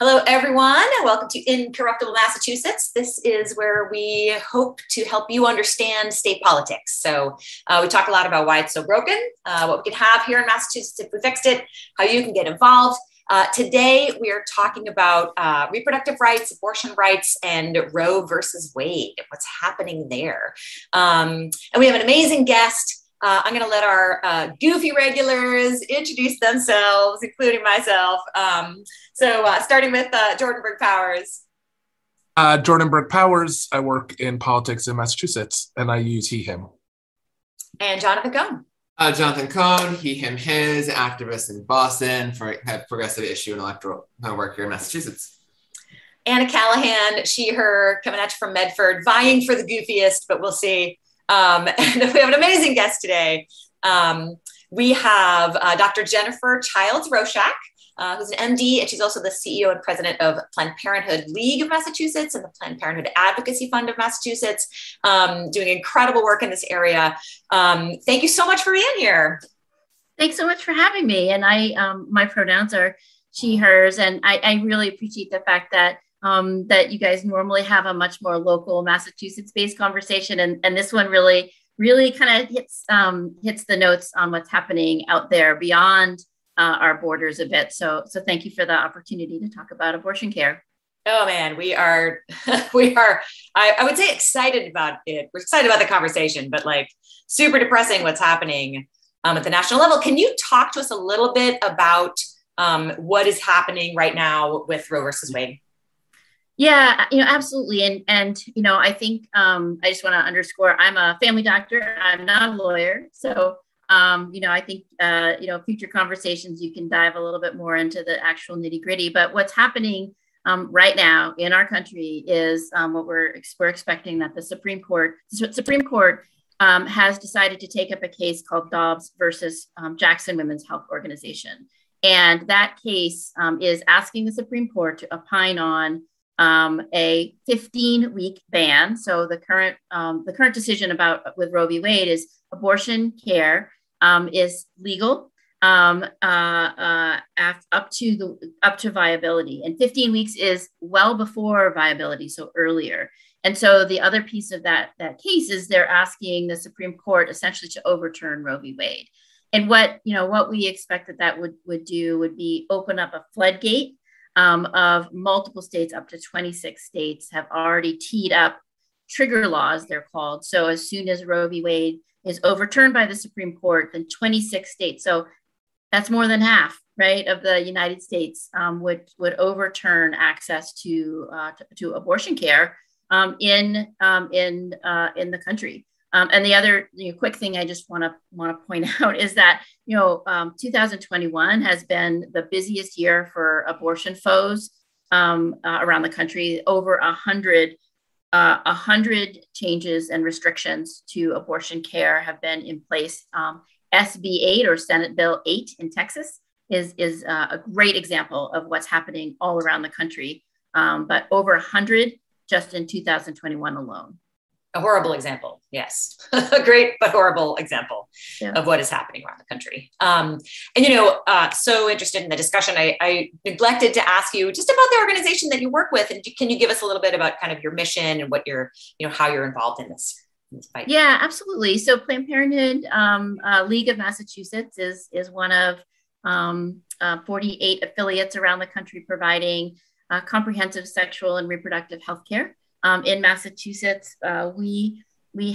Hello, everyone. Welcome to Incorruptible Massachusetts. This is where we hope to help you understand state politics. So we talk a lot about why it's so broken, what we could have here in Massachusetts if we fixed it, how you can get involved. Today, we are talking about reproductive rights, abortion rights, and Roe versus Wade, what's happening there. And we have an amazing guest. I'm going to let our goofy regulars introduce themselves, including myself. So starting with Jordan Berg-Powers. Jordan Berg-Powers. I work in politics in Massachusetts, and I use he, him. And Jonathan Cohn. Jonathan Cohn, he, him, his, activist in Boston for progressive issue and electoral work here in Massachusetts. Anna Callahan, she, her, coming at you from Medford, vying for the goofiest, but we'll see. And we have an amazing guest today. We have Dr. Jennifer Childs-Roshak, who's an MD, and she's also the CEO and president of Planned Parenthood League of Massachusetts and the Planned Parenthood Advocacy Fund of Massachusetts, doing incredible work in this area. Thank you so much for being here. Thanks so much for having me. And I, my pronouns are she, hers, and I really appreciate the fact that that you guys normally have a much more local Massachusetts-based conversation. And this one really kind of hits the notes on what's happening out there beyond our borders a bit. So thank you for the opportunity to talk about abortion care. Oh man, we are, I would say excited about it. We're excited about the conversation, but like super depressing what's happening at the national level. Can you talk to us a little bit about what is happening right now with Roe versus Wade? Yeah, absolutely. And I think I just want to underscore, I'm a family doctor. I'm not a lawyer. So, I think, future conversations, you can dive a little bit more into the actual nitty gritty. But what's happening right now in our country is what we're expecting that the Supreme Court has decided to take up a case called Dobbs versus Jackson Women's Health Organization. And that case is asking the Supreme Court to opine on a 15-week ban. So the current decision with Roe v. Wade is abortion care is legal up to viability, and 15 weeks is well before viability, so earlier. And so the other piece of that case is they're asking the Supreme Court essentially to overturn Roe v. Wade. And what we expect that would do would be open up a floodgate. Of multiple states, up to 26 states have already teed up trigger laws, they're called. So as soon as Roe v. Wade is overturned by the Supreme Court, then 26 states, so that's more than half, right, of the United States would overturn access to abortion care in the country. And the other quick thing I just want to point out is that 2021 has been the busiest year for abortion foes around the country. Over 100 changes and restrictions to abortion care have been in place. SB 8 or Senate Bill 8 in Texas is a great example of what's happening all around the country. But over 100 just in 2021 alone. A horrible example, yes. A great but horrible example of what is happening around the country. So interested in the discussion, I neglected to ask you just about the organization that you work with, and can you give us a little bit about kind of your mission and what you're, how you're involved in this fight? Yeah, absolutely. So Planned Parenthood League of Massachusetts is one of 48 affiliates around the country providing comprehensive sexual and reproductive health care. In Massachusetts, we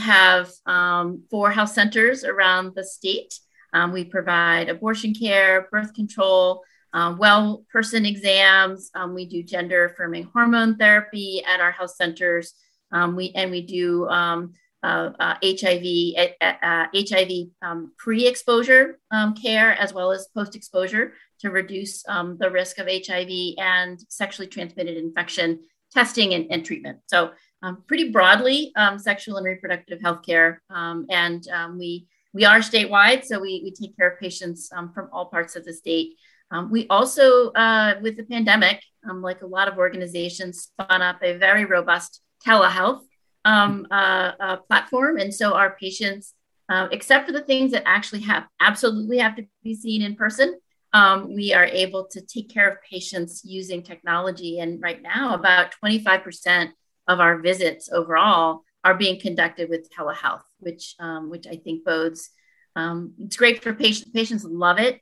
have 4 health centers around the state. We provide abortion care, birth control, well person exams. We do gender affirming hormone therapy at our health centers. We do HIV pre-exposure care as well as post-exposure to reduce the risk of HIV and sexually transmitted infection. Testing and treatment. So pretty broadly, sexual and reproductive health care. We are statewide, so we take care of patients from all parts of the state. We also, with the pandemic, like a lot of organizations, spun up a very robust telehealth platform. And so our patients, except for the things that actually absolutely have to be seen in person, we are able to take care of patients using technology. And right now, about 25% of our visits overall are being conducted with telehealth, which I think bodes. It's great for patients. Patients love it.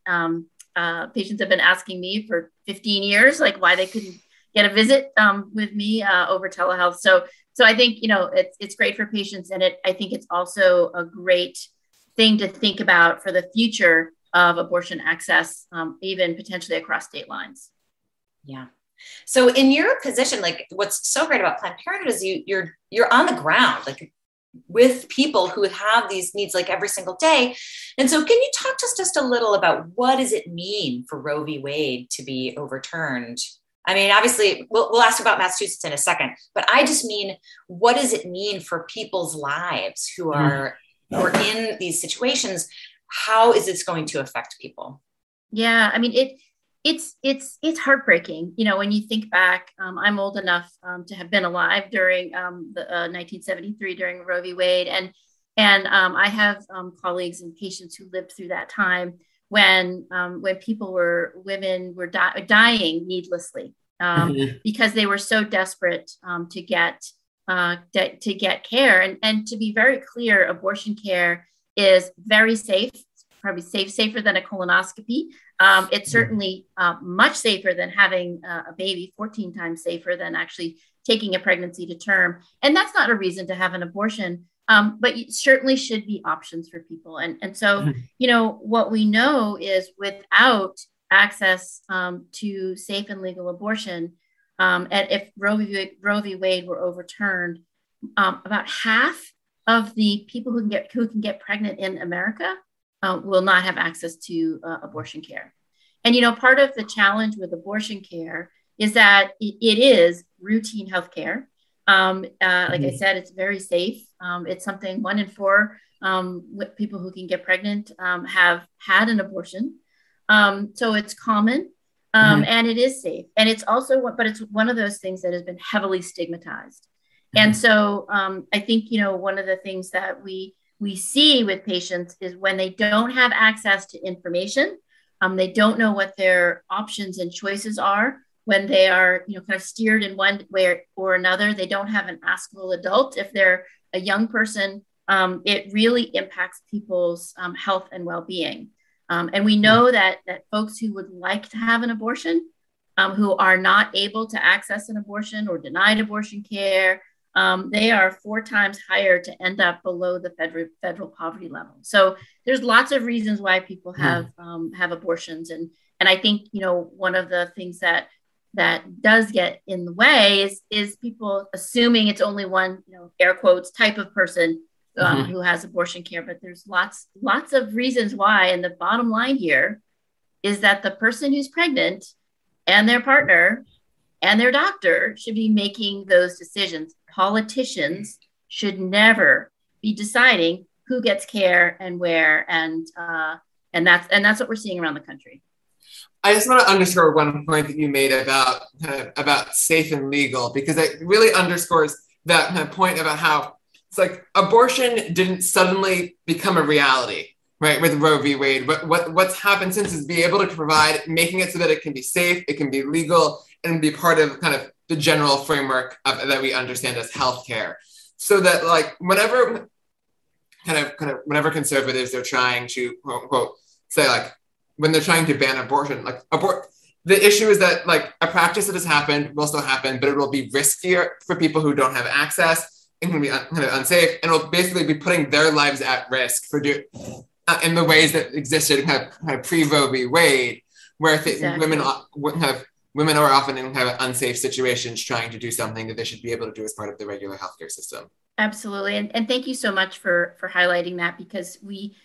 Patients have been asking me for 15 years, like why they couldn't get a visit with me over telehealth. So I think, it's great for patients. And I think it's also a great thing to think about for the future of abortion access, even potentially across state lines. Yeah. So in your position, like what's so great about Planned Parenthood is you're on the ground, like with people who have these needs like every single day. And so can you talk to us just a little about what does it mean for Roe v. Wade to be overturned? I mean, obviously, we'll ask about Massachusetts in a second, but I just mean, what does it mean for people's lives who are in these situations? How is this going to affect people? Yeah, I mean, it's heartbreaking. When you think back, I'm old enough to have been alive during 1973 during Roe v. Wade, and I have colleagues and patients who lived through that time. When women were dying needlessly because they were so desperate to get care. And to be very clear, abortion care is very safe. It's probably safer than a colonoscopy. It's certainly much safer than having a baby, 14 times safer than actually taking a pregnancy to term. And that's not a reason to have an abortion. But it certainly should be options for people. And so, what we know is without access to safe and legal abortion, and if Roe v. Wade were overturned, about half of the people who can get pregnant in America will not have access to abortion care. And, part of the challenge with abortion care is that it is routine health care. Like I said, it's very safe. It's something 1 in 4 people who can get pregnant have had an abortion. So it's common and it is safe. And it's also, but it's one of those things that has been heavily stigmatized. And so I think, one of the things that we see with patients is when they don't have access to information, they don't know what their options and choices are. When they are, kind of steered in one way or another, they don't have an askable adult. If they're a young person, it really impacts people's health and well-being. And we know that folks who would like to have an abortion, who are not able to access an abortion or denied abortion care, they are 4 times higher to end up below the federal poverty level. So there's lots of reasons why people have abortions, and I think one of the things that does get in the way is people assuming it's only one, air quotes, type of person who has abortion care, but there's lots of reasons why. And the bottom line here is that the person who's pregnant and their partner and their doctor should be making those decisions. Politicians should never be deciding who gets care and where. And that's what we're seeing around the country. I just want to underscore one point that you made about safe and legal, because it really underscores that kind of point about how it's like abortion didn't suddenly become a reality, right? With Roe v. Wade, what's happened since is be able to provide, making it so that it can be safe, it can be legal, and be part of kind of the general framework that we understand as healthcare. So that like whenever conservatives are trying to quote unquote say like, when they're trying to ban abortion, like the issue is that like a practice that has happened will still happen, but it will be riskier for people who don't have access and can be kind of unsafe, and will basically be putting their lives at risk in the ways that existed kind of pre Roe v. Wade, where exactly. women are often in kind of unsafe situations trying to do something that they should be able to do as part of the regular healthcare system. Absolutely. And thank you so much for highlighting that, because we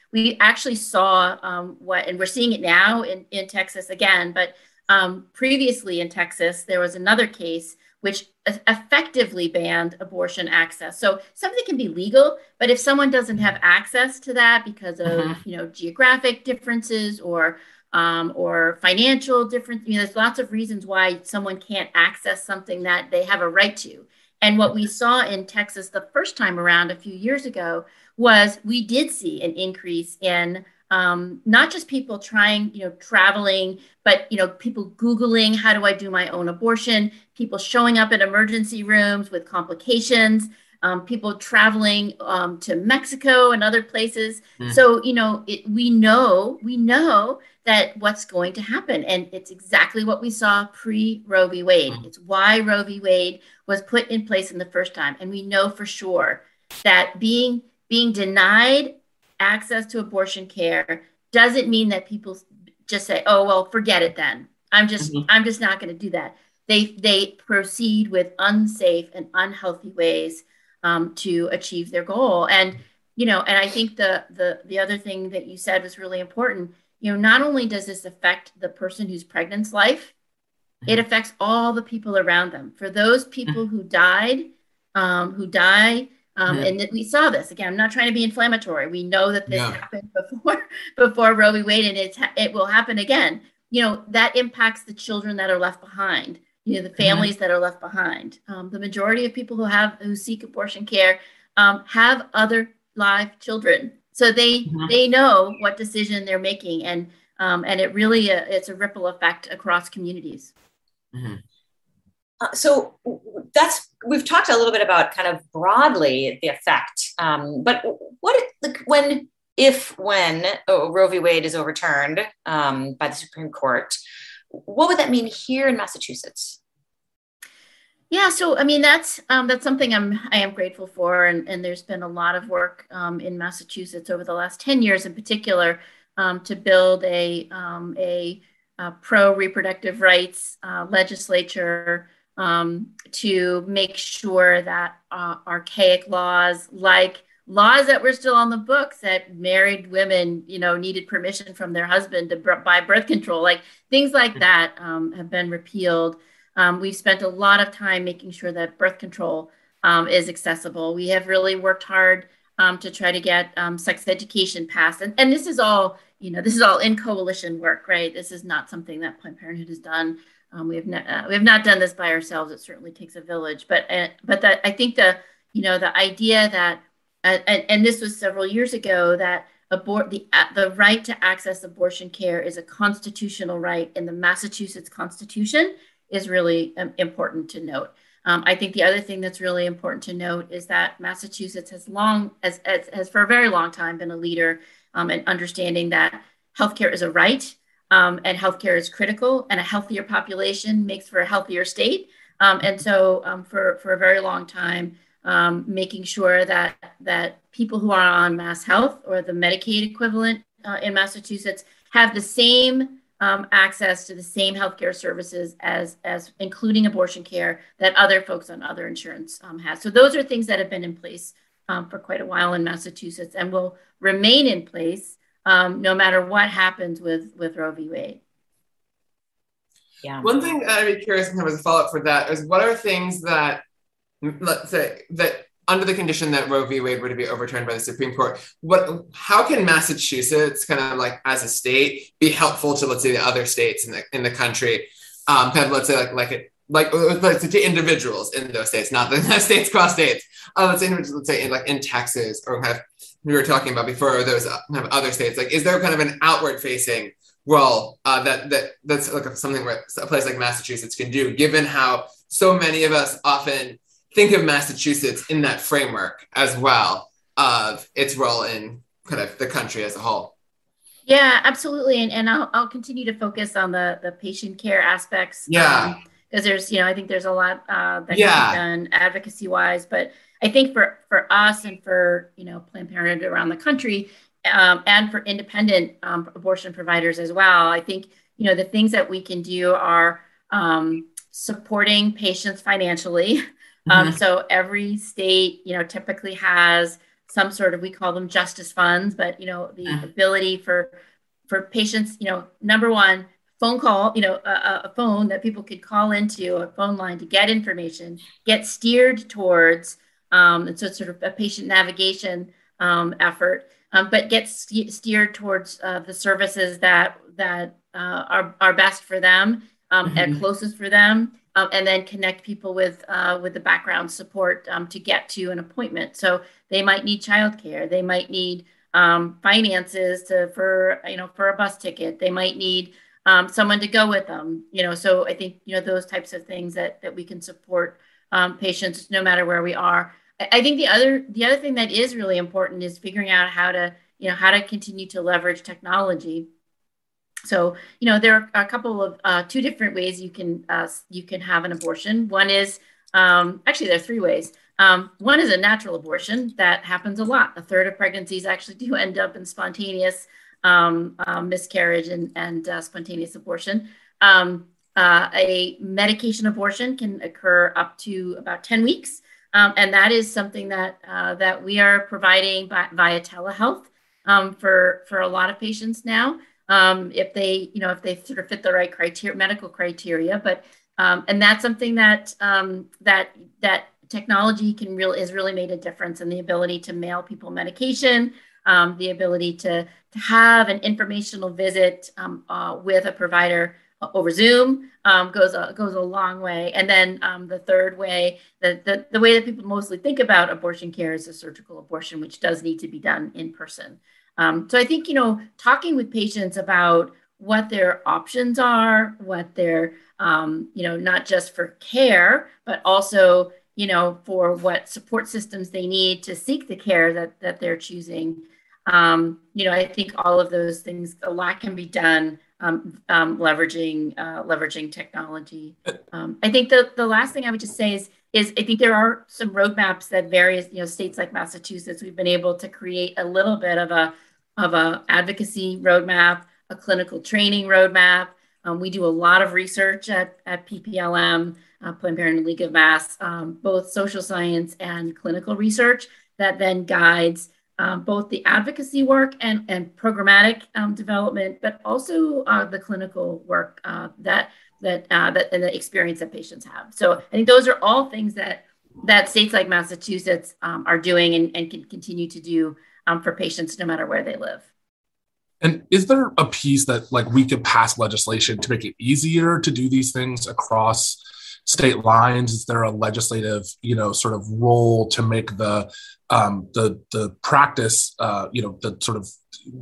actually saw and we're seeing it now in Texas again, but previously in Texas, there was another case which effectively banned abortion access. So something can be legal, but if someone doesn't have access to that because of, geographic differences or financial differences, there's lots of reasons why someone can't access something that they have a right to. And what we saw in Texas the first time around a few years ago was we did see an increase in Not just people trying, traveling, but, people Googling, how do I do my own abortion? People showing up at emergency rooms with complications, people traveling to Mexico and other places. Mm. So, we know that what's going to happen. And it's exactly what we saw pre-Roe v. Wade. Mm. It's why Roe v. Wade was put in place in the first time. And we know for sure that being denied access to abortion care doesn't mean that people just say, oh, well, forget it then. I'm just not going to do that. They proceed with unsafe and unhealthy ways to achieve their goal. And, and I think the other thing that you said was really important. Not only does this affect the person who's pregnant's life, it affects all the people around them. For those people who died, and we saw this again. I'm not trying to be inflammatory. We know that this happened before Roe v. Wade, and it will happen again. That impacts the children that are left behind. The families that are left behind. The majority of people who seek abortion care have other live children, so they know what decision they're making, and it really it's a ripple effect across communities. Mm-hmm. So we've talked a little bit about kind of broadly the effect, but when Roe v. Wade is overturned by the Supreme Court, what would that mean here in Massachusetts? Yeah, so I mean that's something I am grateful for, and there's been a lot of work in Massachusetts over the last 10 years in particular to build a pro-reproductive rights legislature. To make sure that archaic laws, like laws that were still on the books that married women, needed permission from their husband to buy birth control, like things like that have been repealed. We've spent a lot of time making sure that birth control is accessible. We have really worked hard to try to get sex education passed. And this is all, in coalition work, right? This is not something that Planned Parenthood has done. We have not done this by ourselves. It certainly takes a village, but that I think the idea that and this was several years ago that the right to access abortion care is a constitutional right in the Massachusetts Constitution is really important to note. I think the other thing that's really important to note is that Massachusetts has for a very long time been a leader in understanding that healthcare is a right. And healthcare is critical, and a healthier population makes for a healthier state. And so for a very long time, making sure that people who are on MassHealth or the Medicaid equivalent in Massachusetts have the same access to the same healthcare services as including abortion care that other folks on other insurance has. So those are things that have been in place for quite a while in Massachusetts and will remain in place no matter what happens with Roe v. Wade. Yeah. One thing I'd be curious in terms of follow-up for that is what are things that, let's say, that under the condition that Roe v. Wade were to be overturned by the Supreme Court, how can Massachusetts kind of like as a state be helpful to, let's say, the other states in the country, kind of, let's say, like to individuals in those states, not the states cross states. Let's say in Texas or kind of, we were talking about before those kind of other states, like, is there kind of an outward facing role that's like something where a place like Massachusetts can do, given how so many of us often think of Massachusetts in that framework as well of its role in kind of the country as a whole? Yeah, absolutely. And I'll continue to focus on the patient care aspects. Yeah. Because there's, I think there's a lot that can be done advocacy wise, but I think for us and for, Planned Parenthood around the country and for independent abortion providers as well, I think, the things that we can do are supporting patients financially. So every state, typically has some sort of, we call them justice funds, but, the ability for patients, number one, phone call, a phone that people could call into, a phone line to get information, get steered towards, and so it's sort of a patient navigation effort, but get steered towards the services that are best for them and closest for them, and then connect people with the background support to get to an appointment. So they might need childcare, they might need finances for a bus ticket. They might need someone to go with them. So I think, those types of things that we can support patients no matter where we are. I think the other thing that is really important is figuring out how to continue to leverage technology. So, there are a couple of two different ways you can have an abortion. One is, actually there are three ways. One is a natural abortion that happens a lot. A third of pregnancies actually do end up in spontaneous miscarriage and spontaneous abortion. A medication abortion can occur up to about 10 weeks. And that is something that we are providing via telehealth for a lot of patients now, if they sort of fit the right medical criteria. But and that's something that technology has really made a difference in the ability to mail people medication, the ability to have an informational visit with a provider over Zoom goes a long way. And then the third way, the way that people mostly think about abortion care is a surgical abortion, which does need to be done in person. So I think, talking with patients about what their options are, what their, not just for care, but also, for what support systems they need to seek the care that they're choosing. I think all of those things, a lot can be done leveraging technology. I think the last thing I would just say is I think there are some roadmaps that various states like Massachusetts, we've been able to create a little bit of a advocacy roadmap, a clinical training roadmap. We do a lot of research at PPLM, Planned Parenthood League of Mass, both social science and clinical research that then guides both the advocacy work and programmatic development, but also the clinical work that and the experience that patients have. So I think those are all things that states like Massachusetts are doing and can continue to do for patients no matter where they live. And is there a piece that we could pass legislation to make it easier to do these things across state lines? Is there a legislative, sort of role to make the practice, the sort of,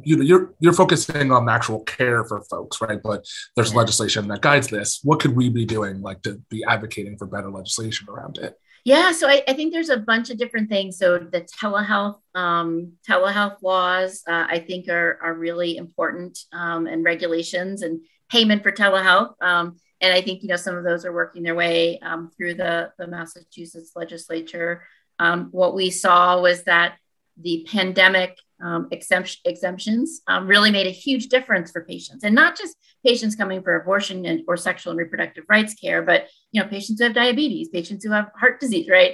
you're focusing on actual care for folks, right? But there's legislation that guides this. What could we be doing, to be advocating for better legislation around it? Yeah, so I think there's a bunch of different things. So the telehealth laws, I think are really important, and regulations and payment for telehealth. And I think, some of those are working their way through the Massachusetts legislature. What we saw was that the pandemic exemptions really made a huge difference for patients, and not just patients coming for abortion or sexual and reproductive rights care, but, patients who have diabetes, patients who have heart disease, right?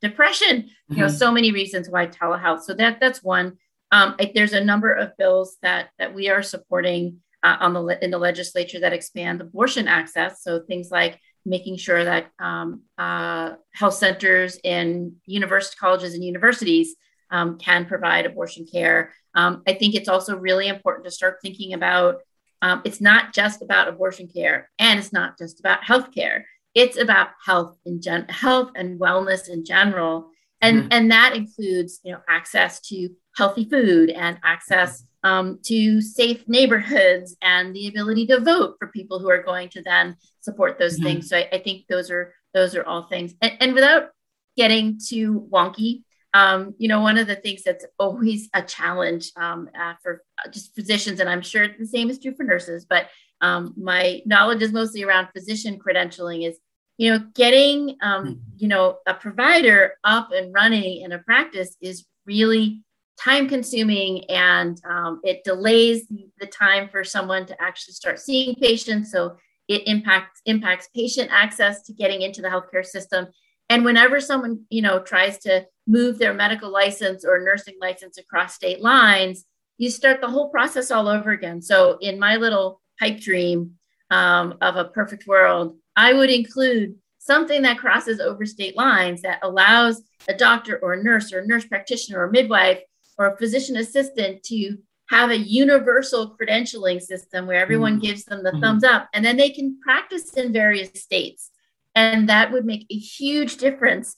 Depression, mm-hmm. So many reasons why telehealth. So that's one. There's a number of bills that we are supporting in the legislature that expand abortion access. So things like making sure that health centers in colleges and universities can provide abortion care. I think it's also really important to start thinking about, it's not just about abortion care, and it's not just about healthcare. It's about health and wellness in general. And that includes, access to healthy food and access to safe neighborhoods and the ability to vote for people who are going to then support those things. So I think those are all things. And without getting too wonky, one of the things that's always a challenge for just physicians, and I'm sure the same is true for nurses, but my knowledge is mostly around physician credentialing is, getting, a provider up and running in a practice is really time consuming, and it delays the time for someone to actually start seeing patients. So it impacts patient access to getting into the healthcare system. And whenever someone, tries to move their medical license or nursing license across state lines, you start the whole process all over again. So in my little pipe dream of a perfect world, I would include something that crosses over state lines that allows a doctor or a nurse practitioner or midwife or a physician assistant to have a universal credentialing system where everyone gives them the thumbs up, and then they can practice in various states. And that would make a huge difference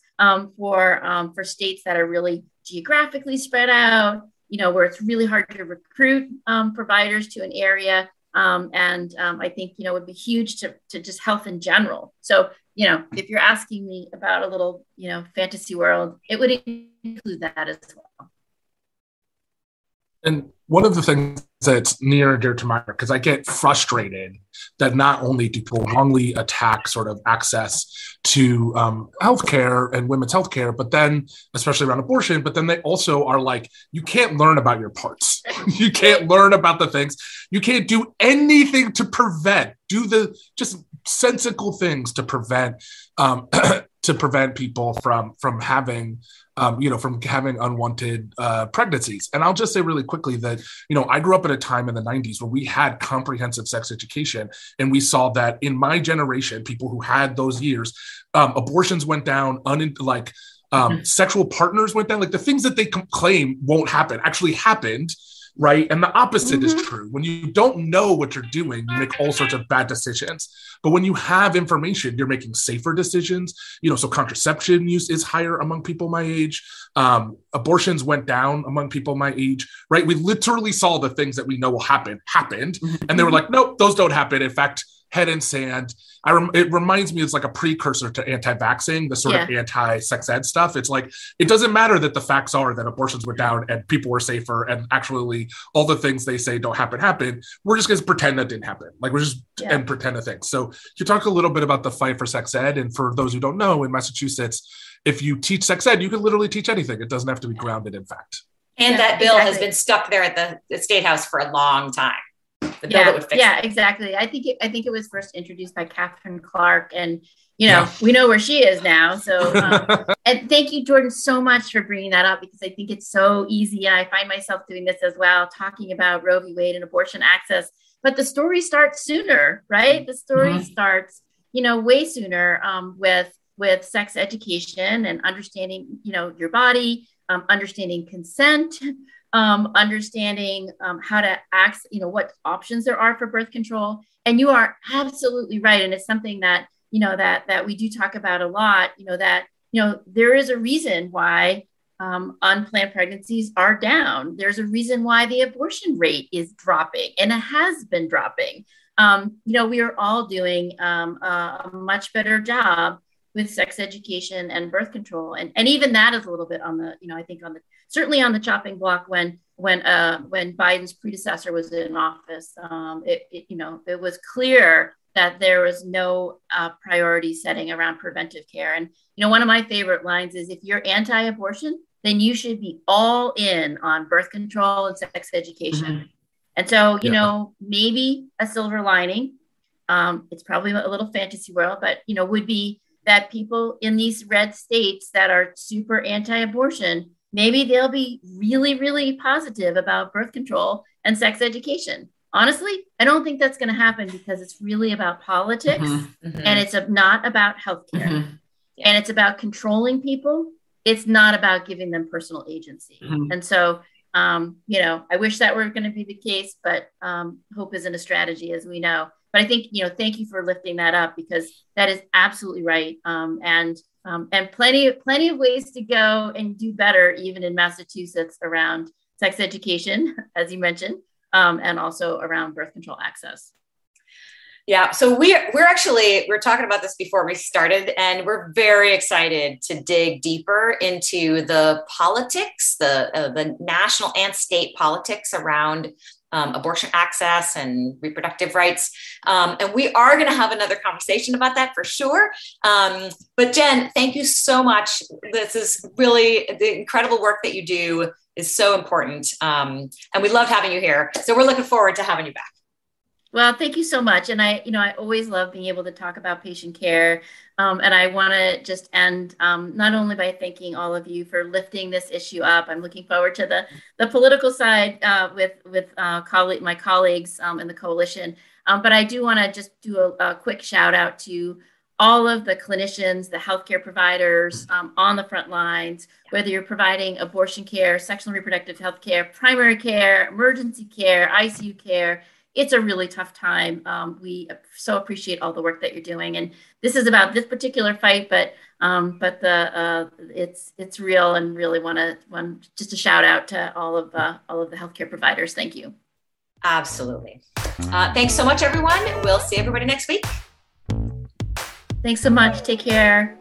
for states that are really geographically spread out you know, where it's really hard to recruit providers to an area. I think, you know, would be huge to just health in general. So, you know, if you're asking me about a little, you know, fantasy world, it would include that as well. And one of the things that's near and dear to my heart, because I get frustrated that not only do people wrongly attack sort of access to healthcare and women's healthcare, but then, especially around abortion, but then they also are like, you can't learn about your parts. You can't learn about the things. You can't do anything to prevent, do the just sensical things to prevent to prevent people from having from having unwanted pregnancies. And I'll just say really quickly that, you know, I grew up at a time in the 90s where we had comprehensive sex education. And we saw that in my generation, people who had those years, abortions went down, sexual partners went down, like the things that they claim won't happen actually happened. Right. And the opposite is true. When you don't know what you're doing, you make all sorts of bad decisions. But when you have information, you're making safer decisions. You know, so contraception use is higher among people my age. Abortions went down among people my age. Right. We literally saw the things that we know will happen happened. And they were like, nope, those don't happen. In fact, head in sand. It reminds me, it's like a precursor to anti-vaxxing, the sort of anti-sex ed stuff. It's like, it doesn't matter that the facts are that abortions were down and people were safer and actually all the things they say don't happen. We're just going to pretend that didn't happen. Like we're just, and pretend a thing. So you talk a little bit about the fight for sex ed. And for those who don't know, in Massachusetts, if you teach sex ed, you can literally teach anything. It doesn't have to be grounded in fact. And that bill has been stuck there at the State House for a long time. Exactly. I think it was first introduced by Catherine Clark, and you know we know where she is now. So, and thank you, Jordan, so much for bringing that up because I think it's so easy, and I find myself doing this as well, talking about Roe v. Wade and abortion access. But the story starts sooner, right? The story starts, you know, way sooner with sex education and understanding, you know, your body, understanding consent. Understanding how to act, you know, what options there are for birth control. And you are absolutely right. And it's something that, you know, that we do talk about a lot, you know, that, you know, there is a reason why unplanned pregnancies are down. There's a reason why the abortion rate is dropping and it has been dropping. You know, we are all doing a much better job with sex education and birth control. And even that is a little bit on the, you know, I think certainly on the chopping block when Biden's predecessor was in office, it was clear that there was no priority setting around preventive care. And, you know, one of my favorite lines is if you're anti-abortion, then you should be all in on birth control and sex education. And so, you know, maybe a silver lining, it's probably a little fantasy world, but, you know, would be that people in these red states that are super anti-abortion, maybe they'll be really, really positive about birth control and sex education. Honestly, I don't think that's going to happen because it's really about politics and it's not about healthcare and it's about controlling people. It's not about giving them personal agency. And so, you know, I wish that were going to be the case, but hope isn't a strategy, as we know. But I think, you know, thank you for lifting that up because that is absolutely right. And plenty of ways to go and do better, even in Massachusetts, around sex education, as you mentioned, and also around birth control access. Yeah. So we're talking about this before we started, and we're very excited to dig deeper into the politics, the national and state politics around abortion access and reproductive rights. And we are going to have another conversation about that for sure. But Jen, thank you so much. This is really the incredible work that you do is so important. And we love having you here. So we're looking forward to having you back. Well, thank you so much. And I always love being able to talk about patient care. And I want to just end not only by thanking all of you for lifting this issue up. I'm looking forward to the political side with my colleagues in the coalition. But I do want to just do a quick shout out to all of the clinicians, the healthcare providers on the front lines, whether you're providing abortion care, sexual and reproductive health care, primary care, emergency care, ICU care, it's a really tough time. We so appreciate all the work that you're doing. And this is about this particular fight, but the it's real, and really want just a shout out to all of the healthcare providers. Thank you. Absolutely. Thanks so much, everyone. We'll see everybody next week. Thanks so much. Take care.